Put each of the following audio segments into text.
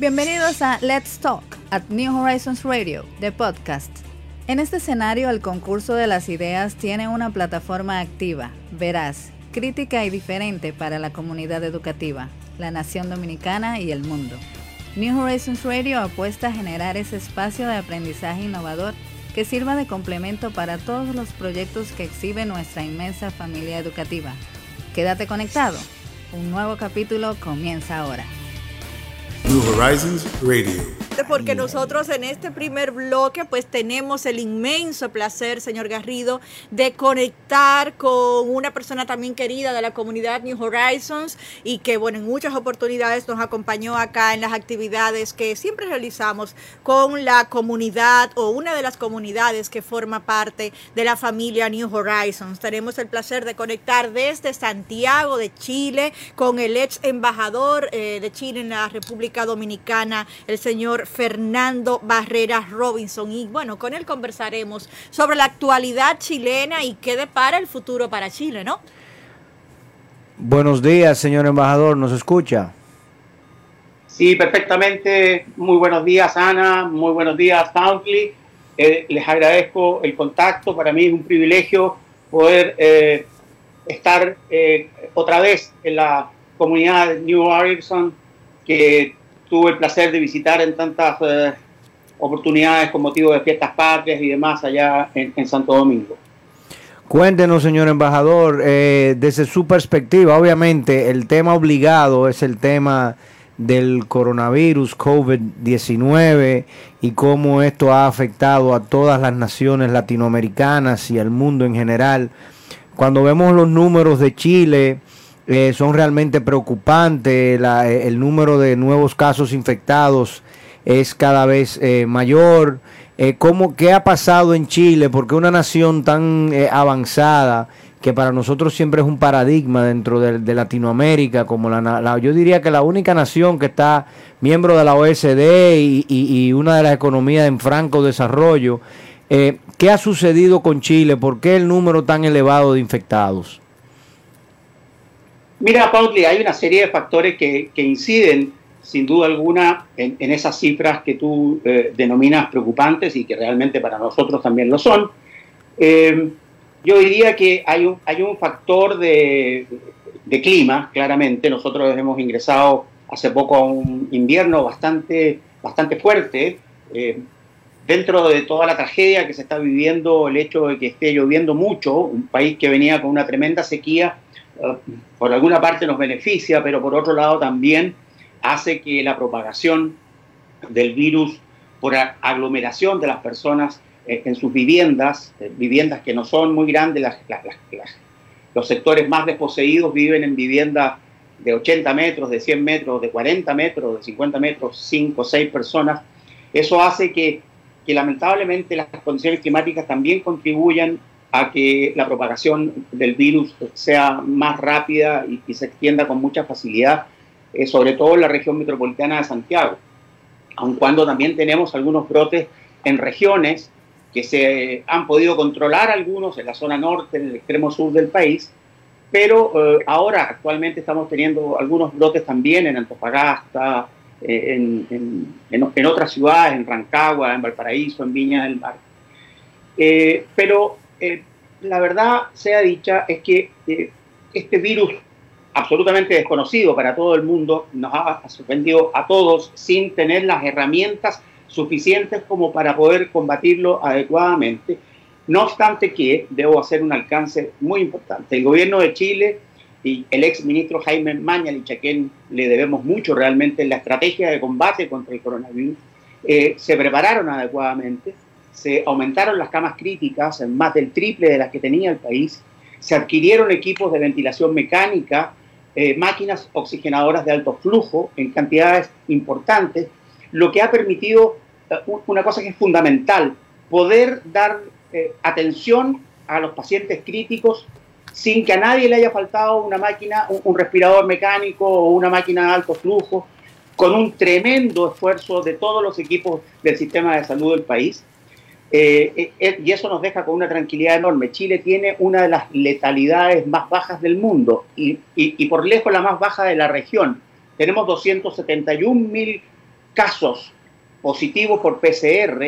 Bienvenidos a Let's Talk at New Horizons Radio, the podcast. En este escenario, el concurso de las ideas tiene una plataforma activa, veraz, crítica y diferente para la comunidad educativa, la nación dominicana y el mundo. New Horizons Radio apuesta a generar ese espacio de aprendizaje innovador que sirva de complemento para todos los proyectos que exhibe nuestra inmensa familia educativa. Quédate conectado. Un nuevo capítulo comienza ahora. New Horizons Radio. Porque nosotros en este primer bloque pues tenemos el inmenso placer, señor Garrido, de conectar con una persona también querida de la comunidad New Horizons y que bueno, en muchas oportunidades nos acompañó acá en las actividades que siempre realizamos con la comunidad o una de las comunidades que forma parte de la familia New Horizons. Tenemos el placer de conectar desde Santiago de Chile con el ex embajador de Chile en la República Dominicana, el señor Fernando Barrera Robinson, y bueno, con él conversaremos sobre la actualidad chilena y qué depara el futuro para Chile, ¿no? Buenos días, señor embajador, ¿nos escucha? Sí, perfectamente. Muy buenos días, Ana, muy buenos días, Foundly. Les agradezco el contacto, para mí es un privilegio poder estar otra vez en la comunidad New Horizons, que tuve el placer de visitar en tantas oportunidades con motivo de fiestas patrias y demás allá en Santo Domingo. Cuéntenos, señor embajador, desde su perspectiva, obviamente el tema obligado es el tema del coronavirus, COVID-19, y cómo esto ha afectado a todas las naciones latinoamericanas y al mundo en general. Cuando vemos los números de Chile, son realmente preocupantes. El número de nuevos casos infectados es cada vez mayor. ¿Qué ha pasado en Chile? Porque una nación tan avanzada, que para nosotros siempre es un paradigma dentro de Latinoamérica, como yo diría que la única nación que está miembro de la OCDE y una de las economías en franco desarrollo, ¿qué ha sucedido con Chile? ¿Por qué el número tan elevado de infectados? Mira, Pauli, hay una serie de factores que inciden, sin duda alguna, en esas cifras que tú denominas preocupantes y que realmente para nosotros también lo son. Yo diría que hay un factor de clima, claramente. Nosotros hemos ingresado hace poco a un invierno bastante fuerte. Dentro de toda la tragedia que se está viviendo, el hecho de que esté lloviendo mucho, un país que venía con una tremenda sequía, por alguna parte nos beneficia, pero por otro lado también hace que la propagación del virus por aglomeración de las personas en sus viviendas, viviendas que no son muy grandes, los sectores más desposeídos viven en viviendas de 80 metros, de 100 metros, de 40 metros, de 50 metros, 5 o 6 personas. Eso hace que lamentablemente las condiciones climáticas también contribuyan a que la propagación del virus sea más rápida y se extienda con mucha facilidad, sobre todo en la región metropolitana de Santiago, aun cuando también tenemos algunos brotes en regiones que se han podido controlar algunos, en la zona norte, en el extremo sur del país, pero ahora actualmente estamos teniendo algunos brotes también en Antofagasta, en otras ciudades, en Rancagua, en Valparaíso, en Viña del Mar. Pero la verdad sea dicha es que este virus absolutamente desconocido para todo el mundo nos ha sorprendido a todos sin tener las herramientas suficientes como para poder combatirlo adecuadamente. No obstante que debo hacer un alcance muy importante. El gobierno de Chile y el exministro Jaime Mañalich, a quien le debemos mucho realmente en la estrategia de combate contra el coronavirus, se prepararon adecuadamente. Se aumentaron las camas críticas en más del triple de las que tenía el país, se adquirieron equipos de ventilación mecánica, máquinas oxigenadoras de alto flujo en cantidades importantes, lo que ha permitido una cosa que es fundamental, poder dar atención a los pacientes críticos sin que a nadie le haya faltado una máquina, un respirador mecánico o una máquina de alto flujo, con un tremendo esfuerzo de todos los equipos del sistema de salud del país. Y eso nos deja con una tranquilidad enorme. Chile tiene una de las letalidades más bajas del mundo y por lejos la más baja de la región. Tenemos 271.000 casos positivos por PCR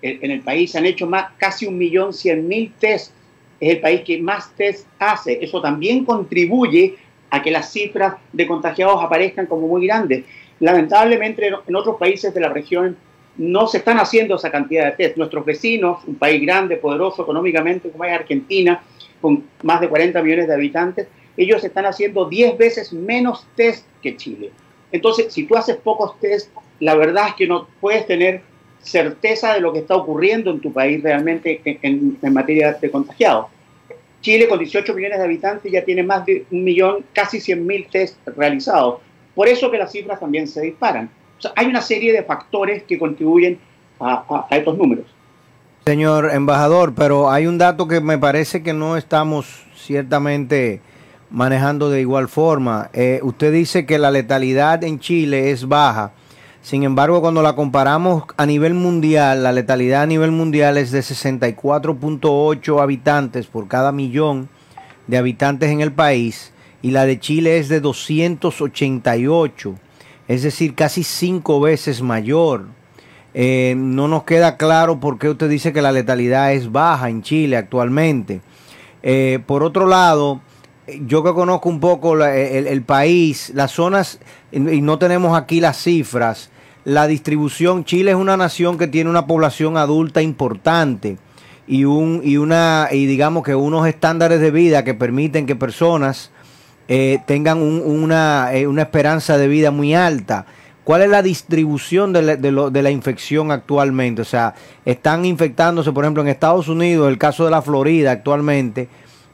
en el país. Se han hecho más, casi 1.100.000 test. Es el país que más test hace. Eso también contribuye a que las cifras de contagiados aparezcan como muy grandes. Lamentablemente, en otros países de la región no se están haciendo esa cantidad de test. Nuestros vecinos, un país grande, poderoso económicamente, como es Argentina, con más de 40 millones de habitantes, ellos están haciendo 10 veces menos test que Chile. Entonces, si tú haces pocos test, la verdad es que no puedes tener certeza de lo que está ocurriendo en tu país realmente en materia de contagiados. Chile, con 18 millones de habitantes, ya tiene más de 1.000.000, casi 100.000 test realizados. Por eso que las cifras también se disparan. O sea, hay una serie de factores que contribuyen a estos números. Señor embajador, pero hay un dato que me parece que no estamos ciertamente manejando de igual forma. Usted dice que la letalidad en Chile es baja. Sin embargo, cuando la comparamos a nivel mundial, la letalidad a nivel mundial es de 64.8 habitantes por cada 1.000.000 de habitantes en el país, y la de Chile es de 288, es decir, casi 5 veces mayor. No nos queda claro por qué usted dice que la letalidad es baja en Chile actualmente. Por otro lado, yo que conozco un poco el país, las zonas, y no tenemos aquí las cifras, la distribución. Chile es una nación que tiene una población adulta importante y digamos que unos estándares de vida que permiten que personas tengan una esperanza de vida muy alta. ¿Cuál es la distribución de la infección actualmente? O sea, están infectándose, por ejemplo, en Estados Unidos, el caso de la Florida actualmente.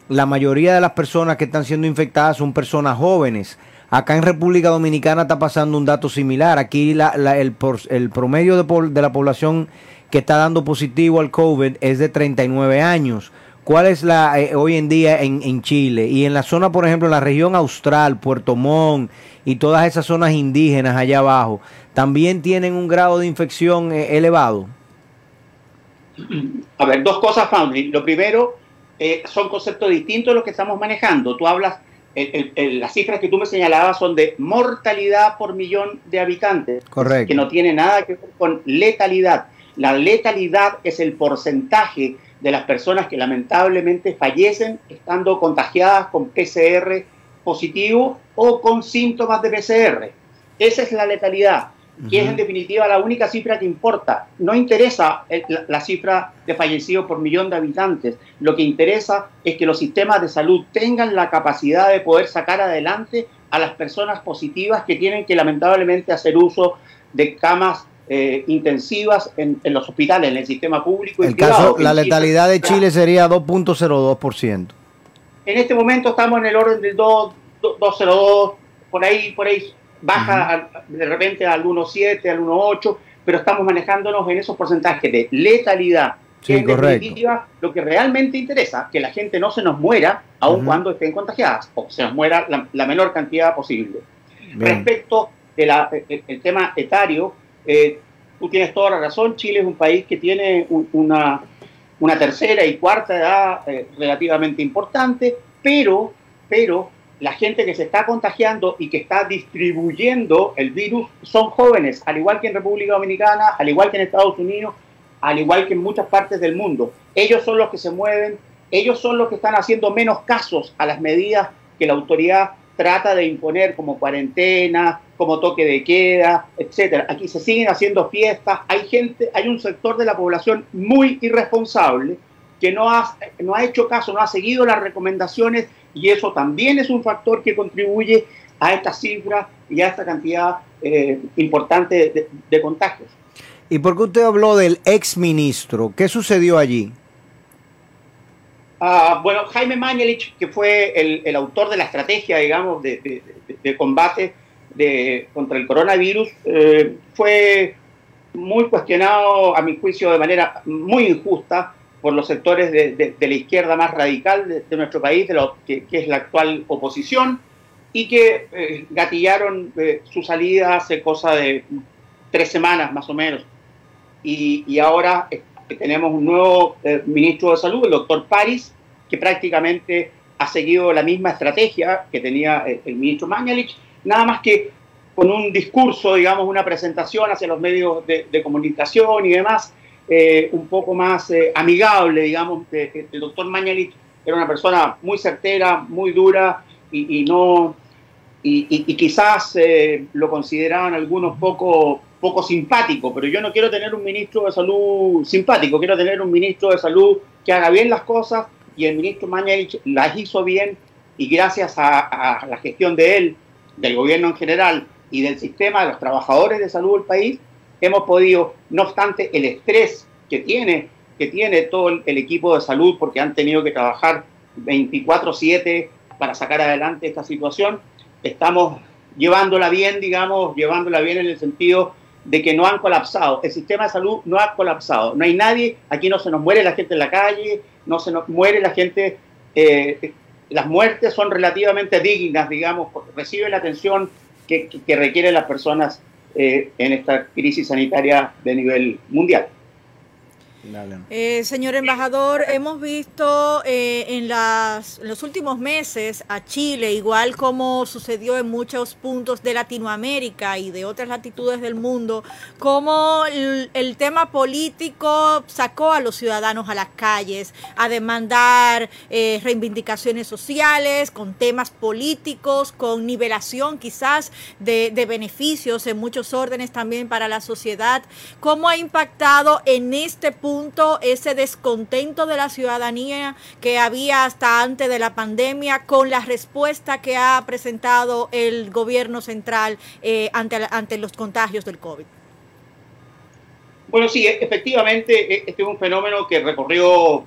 La mayoría de las personas que están siendo infectadas son personas jóvenes. Acá en República Dominicana está pasando un dato similar. Aquí el promedio de la población que está dando positivo al COVID es de 39 años. ¿Cuál es la hoy en día en Chile? Y en la zona, por ejemplo, en la región austral, Puerto Montt y todas esas zonas indígenas allá abajo, ¿también tienen un grado de infección elevado? A ver, dos cosas, Foundry. Lo primero, son conceptos distintos de los que estamos manejando. Tú hablas, las cifras que tú me señalabas son de mortalidad por 1.000.000 de habitantes. Correcto. Que no tiene nada que ver con letalidad. La letalidad es el porcentaje de las personas que lamentablemente fallecen estando contagiadas con PCR positivo o con síntomas de PCR. Esa es la letalidad, que es en definitiva la única cifra que importa. No interesa la cifra de fallecidos por 1.000.000 de habitantes. Lo que interesa es que los sistemas de salud tengan la capacidad de poder sacar adelante a las personas positivas que tienen que lamentablemente hacer uso de camas intensivas en los hospitales, en el sistema público y privado. La letalidad de Chile sería 2.02%. En este momento estamos en el orden del 2.02, por ahí baja de repente al 1.7, al 1.8, pero estamos manejándonos en esos porcentajes de letalidad. Sí, en definitiva, lo que realmente interesa, que la gente no se nos muera aun cuando estén contagiadas, o se nos muera la menor cantidad posible. Bien. Respecto del tema etario, tú tienes toda la razón. Chile es un país que tiene una tercera y cuarta edad relativamente importante, pero la gente que se está contagiando y que está distribuyendo el virus son jóvenes, al igual que en República Dominicana, al igual que en Estados Unidos, al igual que en muchas partes del mundo. Ellos son los que se mueven, ellos son los que están haciendo menos casos a las medidas que la autoridad trata de imponer, como cuarentena, como toque de queda, etcétera. Aquí se siguen haciendo fiestas. Hay un sector de la población muy irresponsable que no ha hecho caso, no ha seguido las recomendaciones, y eso también es un factor que contribuye a estas cifras y a esta cantidad importante de contagios. ¿Y por qué usted habló del exministro? ¿Qué sucedió allí? Bueno, Jaime Mañalich, que fue el autor de la estrategia, digamos, de combate contra el coronavirus, fue muy cuestionado, a mi juicio, de manera muy injusta por los sectores de la izquierda más radical de nuestro país, que es la actual oposición, y que gatillaron su salida hace cosa de 3 semanas más o menos. Y ahora tenemos un nuevo ministro de Salud, el doctor París, que prácticamente ha seguido la misma estrategia que tenía el ministro Mañalich, nada más que con un discurso, digamos, una presentación hacia los medios de comunicación y demás, un poco más amigable, digamos. El doctor Mañalich era una persona muy certera, muy dura, y quizás lo consideraban algunos poco simpático, pero yo no quiero tener un ministro de salud simpático, quiero tener un ministro de salud que haga bien las cosas, y el ministro Mañalich las hizo bien, y gracias a la gestión de él, del gobierno en general y del sistema de los trabajadores de salud del país, hemos podido, no obstante el estrés que tiene todo el equipo de salud, porque han tenido que trabajar 24/7 para sacar adelante esta situación, estamos llevándola bien, digamos, llevándola bien en el sentido de que no han colapsado, el sistema de salud no ha colapsado, no hay nadie, aquí no se nos muere la gente en la calle, no se nos muere la gente, las muertes son relativamente dignas, digamos, reciben la atención que requieren las personas en esta crisis sanitaria de nivel mundial. Señor embajador, hemos visto en los últimos meses a Chile, igual como sucedió en muchos puntos de Latinoamérica y de otras latitudes del mundo, cómo el tema político sacó a los ciudadanos a las calles a demandar reivindicaciones sociales, con temas políticos, con nivelación quizás de beneficios en muchos órdenes también para la sociedad. ¿Cómo ha impactado en este punto ese descontento de la ciudadanía que había hasta antes de la pandemia con la respuesta que ha presentado el gobierno central ante los contagios del COVID? Bueno, sí, efectivamente, este es un fenómeno que recorrió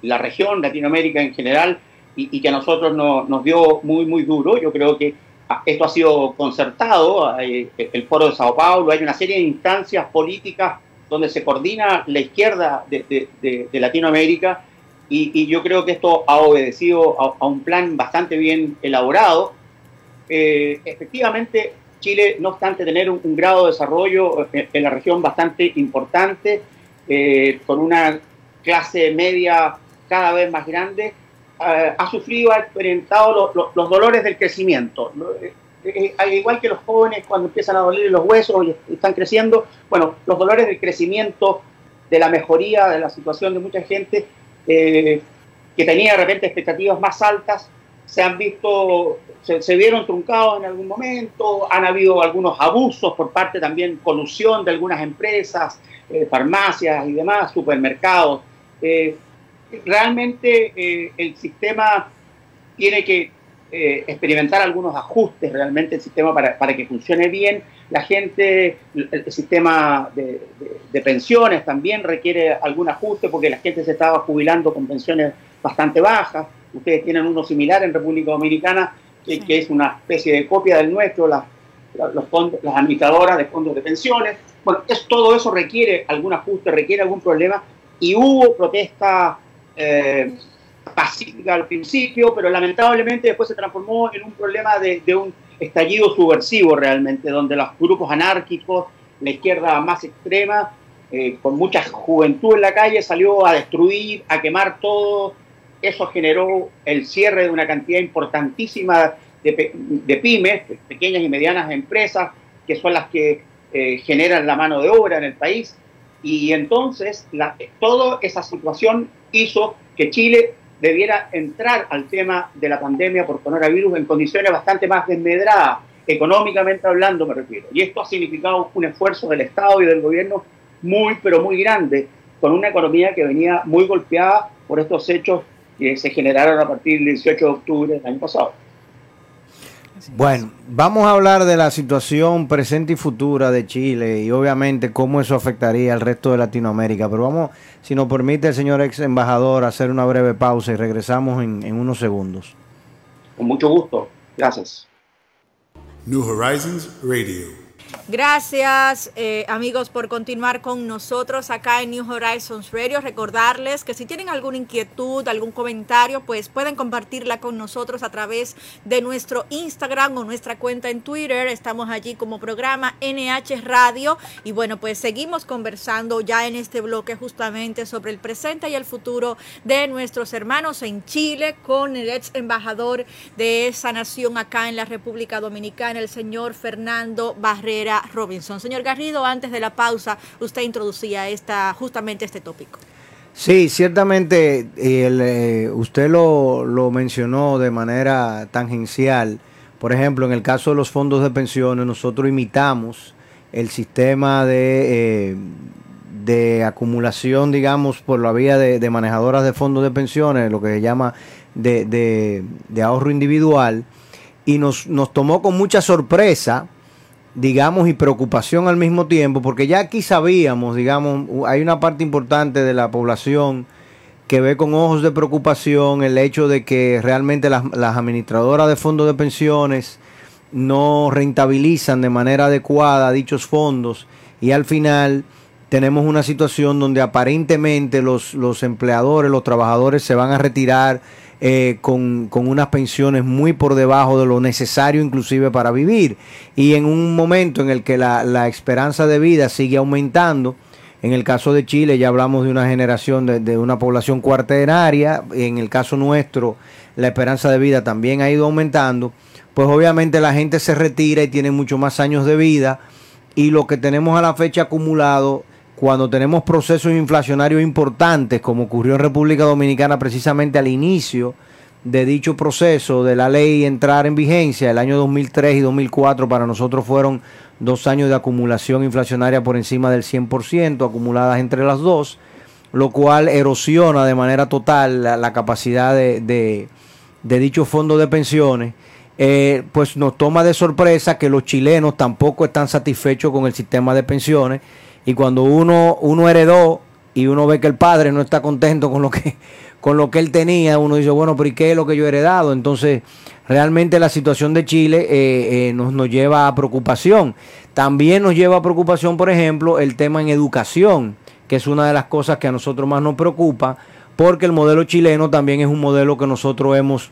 la región, Latinoamérica en general, y que a nosotros nos dio muy duro. Yo creo que esto ha sido concertado, el Foro de Sao Paulo, hay una serie de instancias políticas donde se coordina la izquierda de Latinoamérica, y yo creo que esto ha obedecido a un plan bastante bien elaborado. Efectivamente, Chile, no obstante tener un grado de desarrollo en la región bastante importante, con una clase media cada vez más grande, ha sufrido, ha experimentado los dolores del crecimiento, ¿no? Al igual que los jóvenes cuando empiezan a doler los huesos y están creciendo, bueno, los dolores del crecimiento, de la mejoría, de la situación de mucha gente que tenía de repente expectativas más altas, se vieron truncados en algún momento, han habido algunos abusos por parte también, colusión de algunas empresas, farmacias y demás, supermercados. Realmente el sistema tiene que experimentar algunos ajustes realmente el sistema para que funcione bien. La gente, el sistema de pensiones también requiere algún ajuste porque la gente se estaba jubilando con pensiones bastante bajas. Ustedes tienen uno similar en República Dominicana, sí, que es una especie de copia del nuestro, las administradoras de fondos de pensiones. Bueno, todo eso requiere algún ajuste, requiere algún problema, y hubo protesta pacífica al principio, pero lamentablemente después se transformó en un problema de un estallido subversivo realmente, donde los grupos anárquicos, la izquierda más extrema, con mucha juventud en la calle, salió a destruir, a quemar todo. Eso generó el cierre de una cantidad importantísima de pymes, de pequeñas y medianas empresas, que son las que generan la mano de obra en el país, y entonces toda esa situación hizo que Chile debiera entrar al tema de la pandemia por coronavirus en condiciones bastante más desmedradas, económicamente hablando me refiero. Y esto ha significado un esfuerzo del Estado y del gobierno muy grande, con una economía que venía muy golpeada por estos hechos que se generaron a partir del 18 de octubre del año pasado. Bueno, vamos a hablar de la situación presente y futura de Chile y obviamente cómo eso afectaría al resto de Latinoamérica, pero vamos, si nos permite el señor ex embajador, hacer una breve pausa y regresamos en unos segundos. Con mucho gusto, gracias. New Horizons Radio. Gracias, amigos, por continuar con nosotros acá en New Horizons Radio. Recordarles que si tienen alguna inquietud, algún comentario, pues pueden compartirla con nosotros a través de nuestro Instagram o nuestra cuenta en Twitter. Estamos allí como programa NH Radio. Y bueno, pues seguimos conversando ya en este bloque justamente sobre el presente y el futuro de nuestros hermanos en Chile con el ex embajador de esa nación acá en la República Dominicana, el señor Fernando Barrera Robinson. Señor Garrido, antes de la pausa, usted introducía justamente este tópico. Sí, ciertamente, usted lo mencionó de manera tangencial. Por ejemplo, en el caso de los fondos de pensiones, nosotros imitamos el sistema de acumulación, digamos, por la vía de manejadoras de fondos de pensiones, lo que se llama de ahorro individual, y nos tomó con mucha sorpresa, digamos, y preocupación al mismo tiempo, porque ya aquí sabíamos, digamos, hay una parte importante de la población que ve con ojos de preocupación el hecho de que realmente las administradoras de fondos de pensiones no rentabilizan de manera adecuada dichos fondos, y al final tenemos una situación donde aparentemente los empleadores, los trabajadores se van a retirar con unas pensiones muy por debajo de lo necesario inclusive para vivir, y en un momento en el que la esperanza de vida sigue aumentando. En el caso de Chile ya hablamos de una generación de una población cuaternaria, en el caso nuestro la esperanza de vida también ha ido aumentando, pues obviamente la gente se retira y tiene mucho más años de vida, y lo que tenemos a la fecha acumulado, cuando tenemos procesos inflacionarios importantes, como ocurrió en República Dominicana precisamente al inicio de dicho proceso de la ley entrar en vigencia, el año 2003 y 2004 para nosotros fueron 2 años de acumulación inflacionaria por encima del 100%, acumuladas entre las dos, lo cual erosiona de manera total la capacidad de dicho fondo de pensiones. Pues nos toma de sorpresa que los chilenos tampoco están satisfechos con el sistema de pensiones, y cuando uno heredó y uno ve que el padre no está contento con lo que él tenía, uno dice, bueno, pero ¿y qué es lo que yo he heredado? Entonces, realmente la situación de Chile nos lleva a preocupación. También nos lleva a preocupación, por ejemplo, el tema en educación, que es una de las cosas que a nosotros más nos preocupa, porque el modelo chileno también es un modelo que nosotros hemos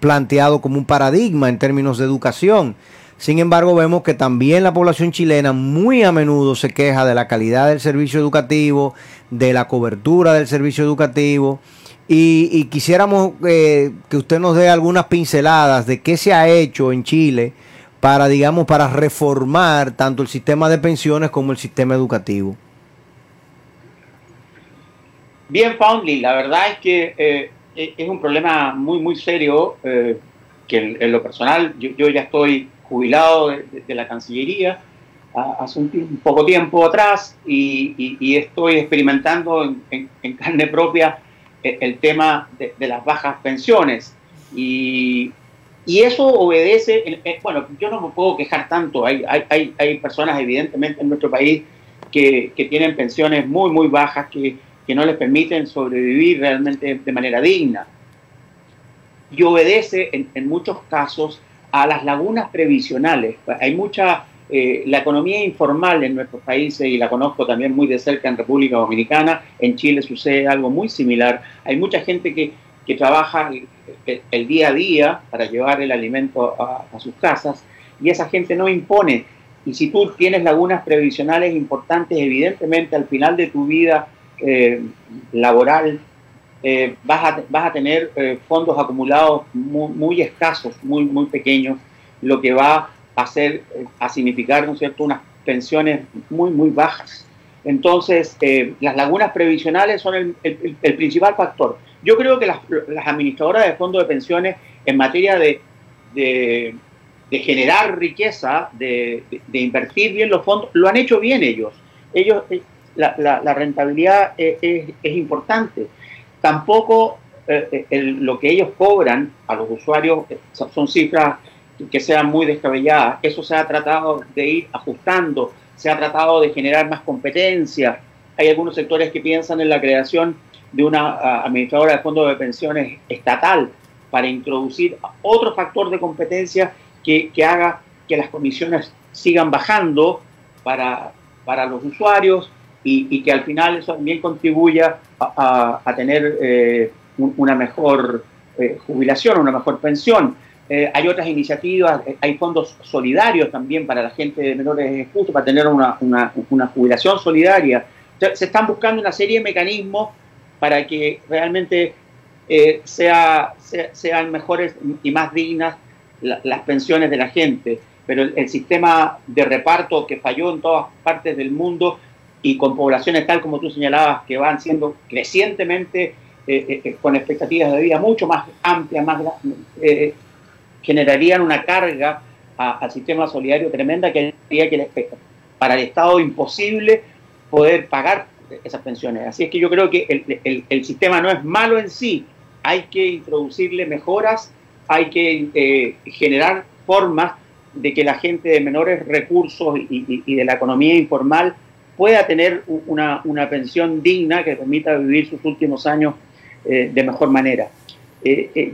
planteado como un paradigma en términos de educación. Sin embargo, vemos que también la población chilena muy a menudo se queja de la calidad del servicio educativo, de la cobertura del servicio educativo, y quisiéramos que usted nos dé algunas pinceladas de qué se ha hecho en Chile para, digamos, para reformar tanto el sistema de pensiones como el sistema educativo. Bien, Foundly, la verdad es que es un problema muy, muy serio, que en lo personal yo ya estoy jubilado de la Cancillería hace un poco tiempo atrás, y estoy experimentando en carne propia el tema de las bajas pensiones, y eso obedece, bueno, yo no me puedo quejar tanto, hay personas evidentemente en nuestro país que tienen pensiones muy, muy bajas que no les permiten sobrevivir realmente de manera digna, y obedece en muchos casos a las lagunas previsionales. Hay mucha, la economía informal en nuestros países, y la conozco también muy de cerca en República Dominicana, en Chile sucede algo muy similar. Hay mucha gente que trabaja el día a día para llevar el alimento a sus casas, y esa gente no impone. Y si tú tienes lagunas previsionales importantes, evidentemente al final de tu vida laboral, vas a tener fondos acumulados muy, muy escasos, muy, muy pequeños, lo que va a hacer, a significar, ¿no es cierto?, unas pensiones muy, muy bajas. Entonces, las lagunas previsionales son el principal factor. Yo creo que las administradoras de fondos de pensiones, en materia de generar riqueza, de invertir bien los fondos, lo han hecho bien ellos. La rentabilidad es importante. Tampoco lo que ellos cobran a los usuarios son cifras que sean muy descabelladas. Eso se ha tratado de ir ajustando, se ha tratado de generar más competencia. Hay algunos sectores que piensan en la creación de una administradora de fondos de pensiones estatal para introducir otro factor de competencia que haga que las comisiones sigan bajando para los usuarios y que al final eso también contribuya a tener una mejor jubilación, una mejor pensión. Hay otras iniciativas, hay fondos solidarios también para la gente de menores justos, para tener una jubilación solidaria. Se están buscando una serie de mecanismos para que realmente sean mejores y más dignas las pensiones de la gente. Pero el sistema de reparto que falló en todas partes del mundo y con poblaciones tal como tú señalabas que van siendo crecientemente con expectativas de vida mucho más amplias, más generarían una carga al sistema solidario tremenda que haría que para el Estado imposible poder pagar esas pensiones. Así es que yo creo que el sistema no es malo en sí, hay que introducirle mejoras, hay que generar formas de que la gente de menores recursos y de la economía informal pueda tener una pensión digna que permita vivir sus últimos años de mejor manera.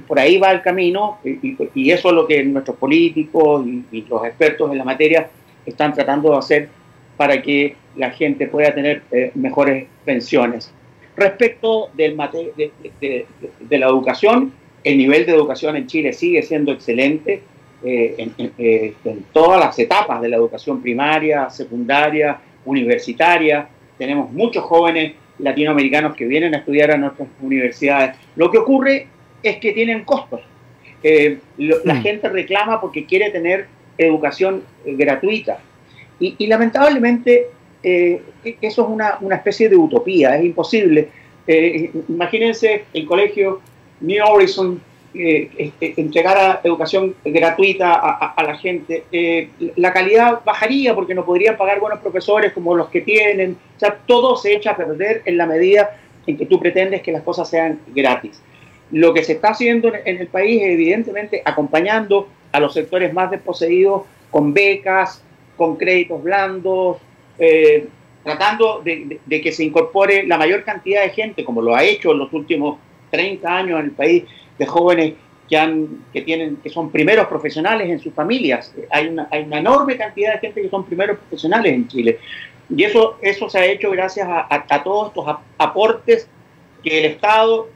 Por ahí va el camino y eso es lo que nuestros políticos y los expertos en la materia están tratando de hacer para que la gente pueda tener mejores pensiones. Respecto de la educación, el nivel de educación en Chile sigue siendo excelente en todas las etapas de la educación primaria, secundaria, universitaria. Tenemos muchos jóvenes latinoamericanos que vienen a estudiar a nuestras universidades. Lo que ocurre es que tienen costos. La gente reclama porque quiere tener educación gratuita. Y lamentablemente eso es una especie de utopía, es imposible. Imagínense el colegio New Horizons entregara educación gratuita a la gente. La calidad bajaría porque no podrían pagar buenos profesores como los que tienen. O sea, todo se echa a perder en la medida en que tú pretendes que las cosas sean gratis. Lo que se está haciendo en el país es evidentemente acompañando a los sectores más desposeídos con becas, con créditos blandos, tratando de que se incorpore la mayor cantidad de gente, como lo ha hecho en los últimos 30 años en el país, de jóvenes que son primeros profesionales en sus familias. Hay una enorme cantidad de gente que son primeros profesionales en Chile. Y eso se ha hecho gracias a todos estos aportes que el Estado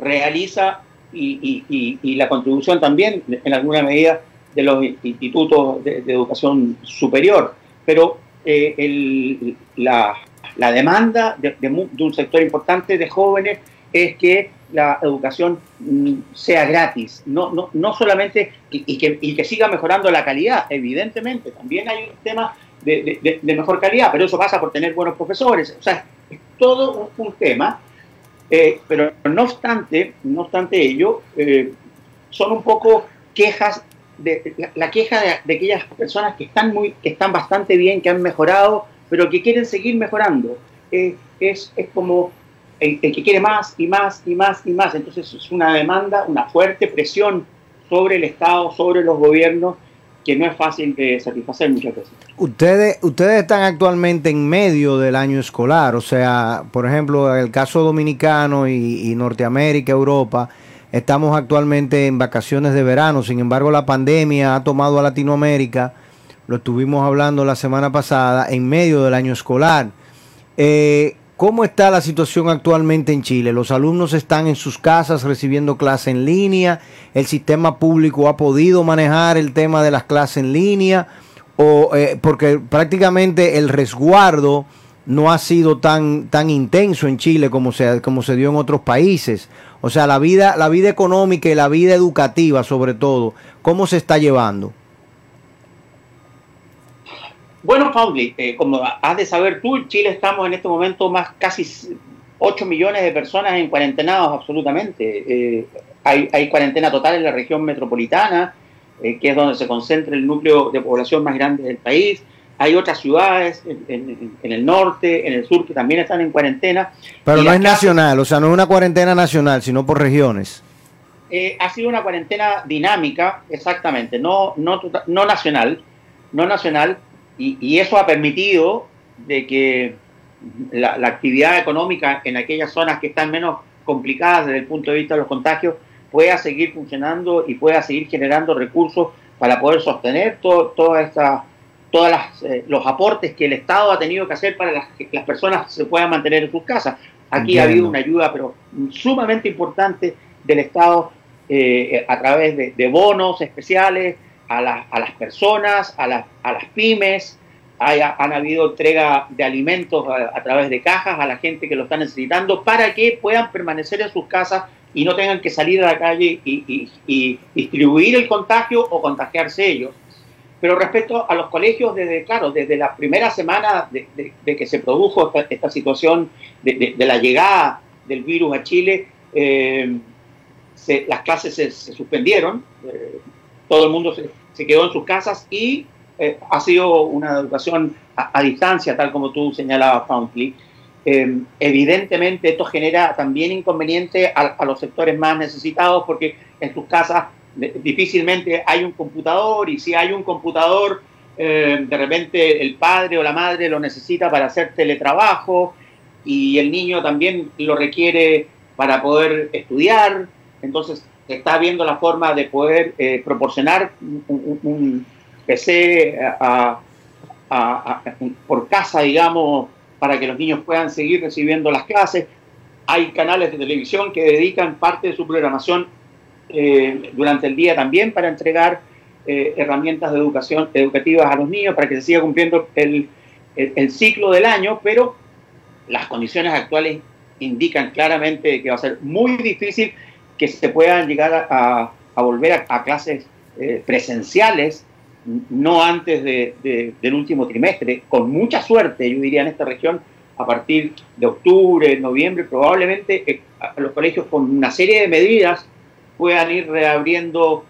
realiza y la contribución también, en alguna medida, de los institutos de educación superior, pero la demanda de un sector importante de jóvenes es que la educación sea gratis, no solamente y que siga mejorando la calidad. Evidentemente, también hay un tema de mejor calidad, pero eso pasa por tener buenos profesores. O sea, es todo un tema, pero no obstante ello, son un poco quejas. La queja de aquellas personas que están bastante bien, que han mejorado, pero que quieren seguir mejorando. Es como el que quiere más y más y más y más. Entonces es una demanda, una fuerte presión sobre el Estado, sobre los gobiernos, que no es fácil de satisfacer muchas veces. Ustedes están actualmente en medio del año escolar, o sea, por ejemplo, el caso dominicano y Norteamérica, Europa. Estamos actualmente en vacaciones de verano, sin embargo la pandemia ha tomado a Latinoamérica, lo estuvimos hablando la semana pasada, en medio del año escolar. ¿Cómo está la situación actualmente en Chile? ¿Los alumnos están en sus casas recibiendo clases en línea? ¿El sistema público ha podido manejar el tema de las clases en línea? Porque prácticamente el resguardo no ha sido tan intenso en Chile como se dio en otros países. O sea, la vida económica y la vida educativa, sobre todo, ¿cómo se está llevando? Bueno, Pauli, como has de saber tú, Chile estamos en este momento casi 8 millones de personas en cuarentenados absolutamente. Hay cuarentena total en la región metropolitana, que es donde se concentra el núcleo de población más grande del país. Hay otras ciudades en el norte, en el sur, que también están en cuarentena. Pero no es nacional, o sea, no es una cuarentena nacional, sino por regiones. Ha sido una cuarentena dinámica, exactamente, no nacional, y eso ha permitido de que la actividad económica en aquellas zonas que están menos complicadas desde el punto de vista de los contagios pueda seguir funcionando y pueda seguir generando recursos para poder sostener toda esta todos los aportes que el Estado ha tenido que hacer para que las personas se puedan mantener en sus casas. Aquí ha habido una ayuda pero sumamente importante del Estado a través de bonos especiales a las personas, a las pymes. Han habido entrega de alimentos a través de cajas a la gente que lo está necesitando para que puedan permanecer en sus casas y no tengan que salir a la calle y distribuir el contagio o contagiarse ellos. Pero respecto a los colegios, desde la primera semana de que se produjo esta situación de la llegada del virus a Chile, las clases se suspendieron, todo el mundo se quedó en sus casas y ha sido una educación a distancia, tal como tú señalabas, Fountley. Evidentemente esto genera también inconveniente a los sectores más necesitados porque en sus casas difícilmente hay un computador y si hay un computador de repente el padre o la madre lo necesita para hacer teletrabajo y el niño también lo requiere para poder estudiar. Entonces está viendo la forma de poder proporcionar un PC por casa, digamos, para que los niños puedan seguir recibiendo las clases. Hay canales de televisión que dedican parte de su programación durante el día también para entregar herramientas de educación educativas a los niños para que se siga cumpliendo el ciclo del año, pero las condiciones actuales indican claramente que va a ser muy difícil que se puedan llegar a volver a clases presenciales, no antes del último trimestre. Con mucha suerte, yo diría, en esta región, a partir de octubre, noviembre, probablemente los colegios con una serie de medidas puedan ir reabriendo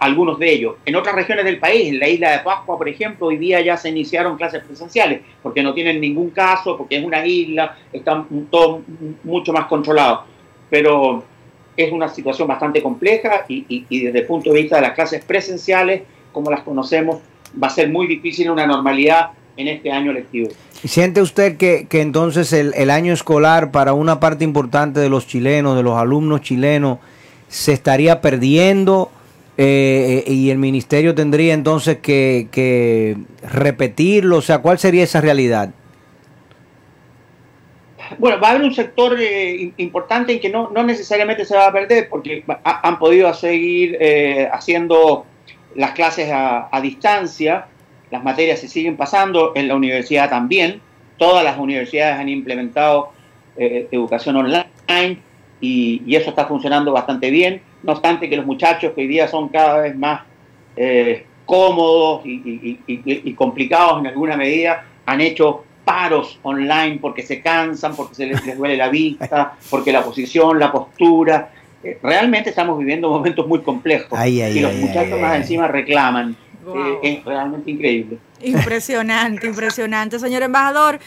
algunos de ellos. En otras regiones del país, en la isla de Pascua, por ejemplo, hoy día ya se iniciaron clases presenciales, porque no tienen ningún caso, porque es una isla, están todo mucho más controlado. Pero es una situación bastante compleja y desde el punto de vista de las clases presenciales, como las conocemos, va a ser muy difícil una normalidad en este año lectivo. ¿Siente usted que entonces el año escolar para una parte importante de los chilenos, de los alumnos chilenos, se estaría perdiendo y el ministerio tendría entonces que repetirlo? O sea, ¿cuál sería esa realidad? Bueno, va a haber un sector importante en que no necesariamente se va a perder porque han podido seguir haciendo las clases a distancia, las materias se siguen pasando, en la universidad también, todas las universidades han implementado educación online, y eso está funcionando bastante bien, no obstante que los muchachos que hoy día son cada vez más cómodos y complicados en alguna medida, han hecho paros online porque se cansan, porque les duele la vista, porque la posición, la postura. Realmente estamos viviendo momentos muy complejos y los muchachos más encima reclaman. Wow. Es realmente increíble. Impresionante, impresionante. Señor embajador,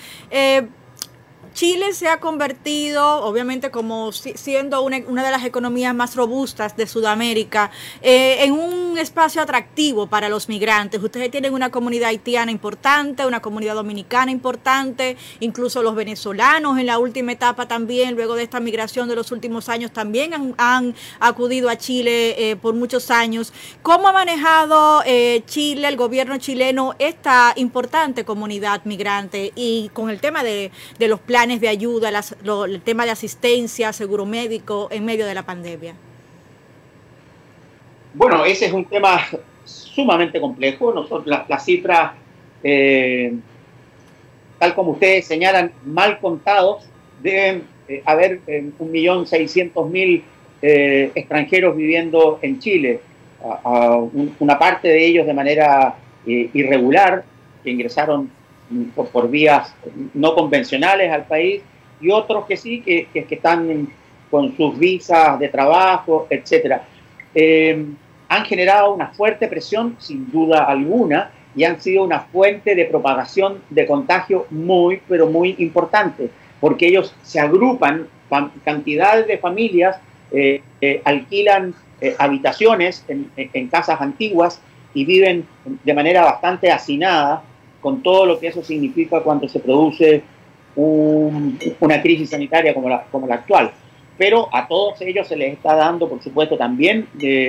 Chile se ha convertido, obviamente, como siendo una de las economías más robustas de Sudamérica, en un espacio atractivo para los migrantes. Ustedes tienen una comunidad haitiana importante, una comunidad dominicana importante, incluso los venezolanos en la última etapa también, luego de esta migración de los últimos años, también han acudido a Chile por muchos años. ¿Cómo ha manejado Chile, el gobierno chileno, esta importante comunidad migrante y con el tema de los planes de ayuda, el tema de asistencia, seguro médico en medio de la pandemia? Bueno, ese es un tema sumamente complejo. Nosotros, las cifras, tal como ustedes señalan, mal contados, deben haber 1.600.000 extranjeros viviendo en Chile, una parte de ellos de manera irregular, que ingresaron por vías no convencionales al país, y otros que sí, que están con sus visas de trabajo, etcétera. Han generado una fuerte presión, sin duda alguna, y han sido una fuente de propagación de contagio muy, pero muy importante, porque ellos se agrupan, cantidades de familias alquilan habitaciones en casas antiguas y viven de manera bastante hacinada, con todo lo que eso significa cuando se produce una crisis sanitaria como la actual. Pero a todos ellos se les está dando, por supuesto, también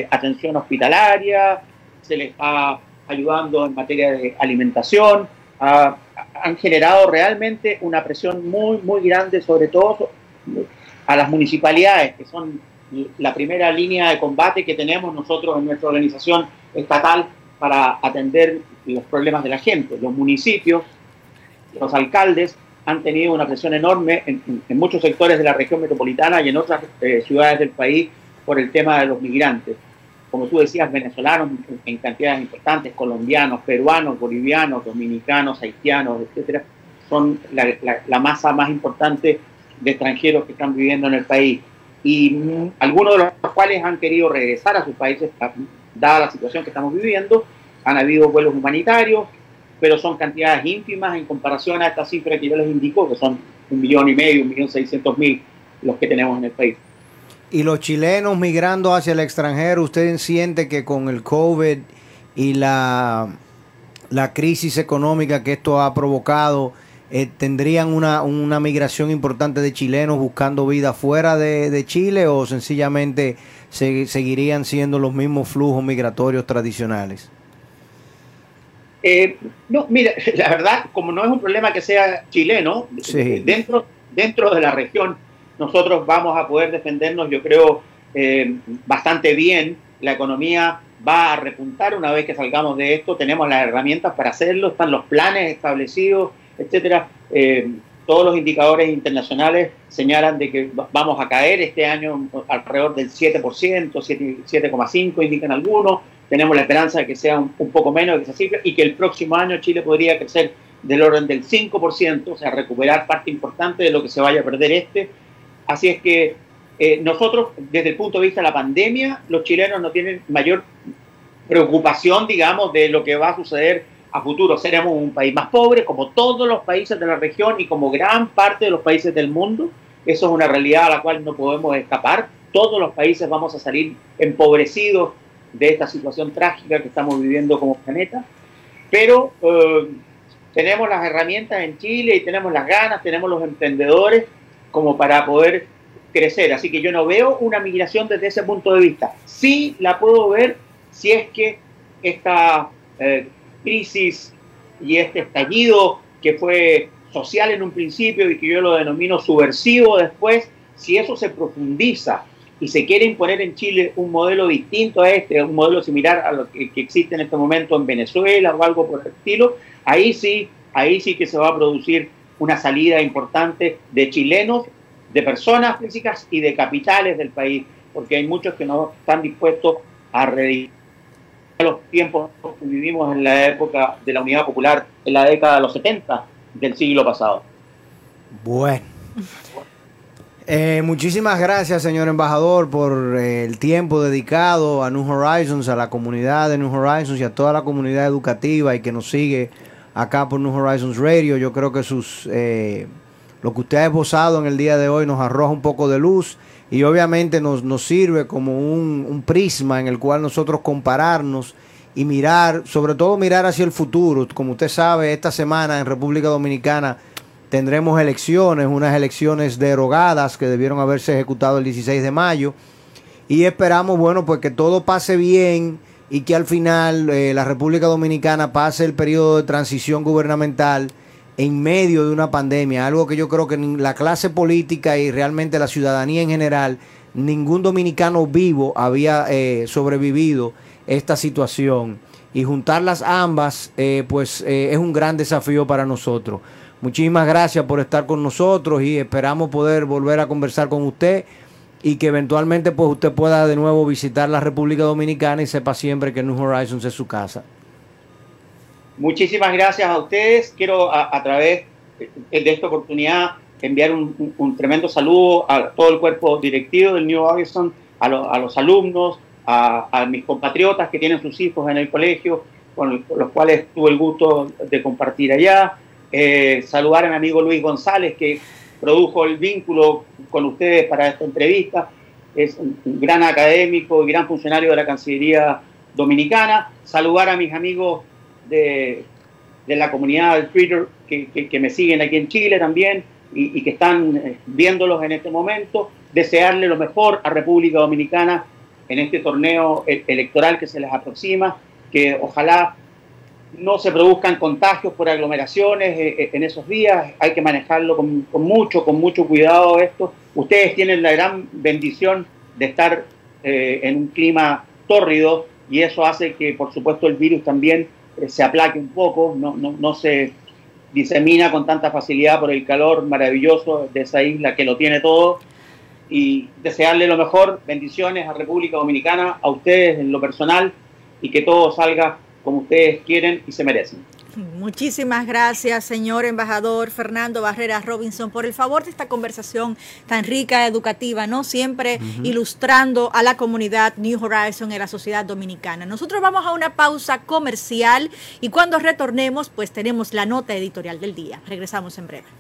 atención hospitalaria, se les está ayudando en materia de alimentación, han generado realmente una presión muy, muy grande, sobre todo a las municipalidades, que son la primera línea de combate que tenemos nosotros en nuestra organización estatal para atender los problemas de la gente. Los municipios, los alcaldes han tenido una presión enorme en muchos sectores de la región metropolitana y en otras ciudades del país por el tema de los migrantes. Como tú decías, venezolanos en cantidades importantes, colombianos, peruanos, bolivianos, dominicanos, haitianos, etcétera, son la masa más importante de extranjeros que están viviendo en el país. Y algunos de los cuales han querido regresar a sus países, dada la situación que estamos viviendo. Han habido vuelos humanitarios, pero son cantidades ínfimas en comparación a esta cifra que yo les indico, que son 1,5 millones, 1,600,000 los que tenemos en el país. Y los chilenos migrando hacia el extranjero, ¿usted siente que con el COVID y la crisis económica que esto ha provocado, tendrían una migración importante de chilenos buscando vida fuera de Chile, o sencillamente seguirían siendo los mismos flujos migratorios tradicionales? No, mira, la verdad, como no es un problema que sea chileno, sí, dentro de la región nosotros vamos a poder defendernos, yo creo, bastante bien. La economía va a repuntar una vez que salgamos de esto, tenemos las herramientas para hacerlo, están los planes establecidos, etcétera. Todos los indicadores internacionales señalan de que vamos a caer este año alrededor del 7%, 7,5% indican algunos. Tenemos la esperanza de que sea un poco menos de esa cifra y que el próximo año Chile podría crecer del orden del 5%, o sea, recuperar parte importante de lo que se vaya a perder este. Así es que nosotros, desde el punto de vista de la pandemia, los chilenos no tienen mayor preocupación, digamos, de lo que va a suceder a futuro. Seremos un país más pobre, como todos los países de la región y como gran parte de los países del mundo. Eso es una realidad a la cual no podemos escapar. Todos los países vamos a salir empobrecidos de esta situación trágica que estamos viviendo como planeta, pero tenemos las herramientas en Chile y tenemos las ganas, tenemos los emprendedores como para poder crecer, así que yo no veo una migración desde ese punto de vista. Sí la puedo ver si es que esta crisis y este estallido que fue social en un principio y que yo lo denomino subversivo después, si eso se profundiza y se quiere imponer en Chile un modelo distinto a este, un modelo similar a lo que existe en este momento en Venezuela o algo por el estilo, ahí sí que se va a producir una salida importante de chilenos, de personas físicas y de capitales del país, porque hay muchos que no están dispuestos a redirigir los tiempos que vivimos en la época de la Unidad Popular, en la década de los 70 del siglo pasado. Bueno. Muchísimas gracias, señor embajador, por el tiempo dedicado a New Horizons, a la comunidad de New Horizons y a toda la comunidad educativa y que nos sigue acá por New Horizons Radio. Yo creo que lo que usted ha esbozado en el día de hoy nos arroja un poco de luz y obviamente nos sirve como un prisma en el cual nosotros compararnos y mirar, sobre todo mirar hacia el futuro. Como usted sabe, esta semana en República Dominicana tendremos elecciones, unas elecciones derogadas que debieron haberse ejecutado el 16 de mayo. Y esperamos, bueno, pues que todo pase bien y que al final la República Dominicana pase el periodo de transición gubernamental en medio de una pandemia. Algo que yo creo que la clase política y realmente la ciudadanía en general, ningún dominicano vivo había sobrevivido esta situación. Y juntarlas ambas, es un gran desafío para nosotros. Muchísimas gracias por estar con nosotros y esperamos poder volver a conversar con usted y que eventualmente pues usted pueda de nuevo visitar la República Dominicana y sepa siempre que New Horizons es su casa. Muchísimas gracias a ustedes. Quiero a través de esta oportunidad enviar un tremendo saludo a todo el cuerpo directivo del New Horizons, a los alumnos, a mis compatriotas que tienen sus hijos en el colegio, con los cuales tuve el gusto de compartir allá. Saludar a mi amigo Luis González, que produjo el vínculo con ustedes para esta entrevista. Es un gran académico y gran funcionario de la Cancillería Dominicana. Saludar a mis amigos de la comunidad del Twitter que me siguen aquí en Chile también y que están viéndolos en este momento. Desearle lo mejor a República Dominicana en este torneo electoral que se les aproxima, que ojalá no se produzcan contagios por aglomeraciones en esos días. Hay que manejarlo con mucho cuidado esto. Ustedes tienen la gran bendición de estar en un clima tórrido y eso hace que, por supuesto, el virus también se aplaque un poco, no se disemina con tanta facilidad por el calor maravilloso de esa isla que lo tiene todo. Y desearle lo mejor, bendiciones a República Dominicana, a ustedes en lo personal, y que todo salga como ustedes quieren y se merecen. Muchísimas gracias, señor embajador Fernando Barrera Robinson, por el favor de esta conversación tan rica, educativa, ¿no? Siempre ilustrando a la comunidad New Horizons en la sociedad dominicana. Nosotros vamos a una pausa comercial y cuando retornemos, pues tenemos la nota editorial del día. Regresamos en breve.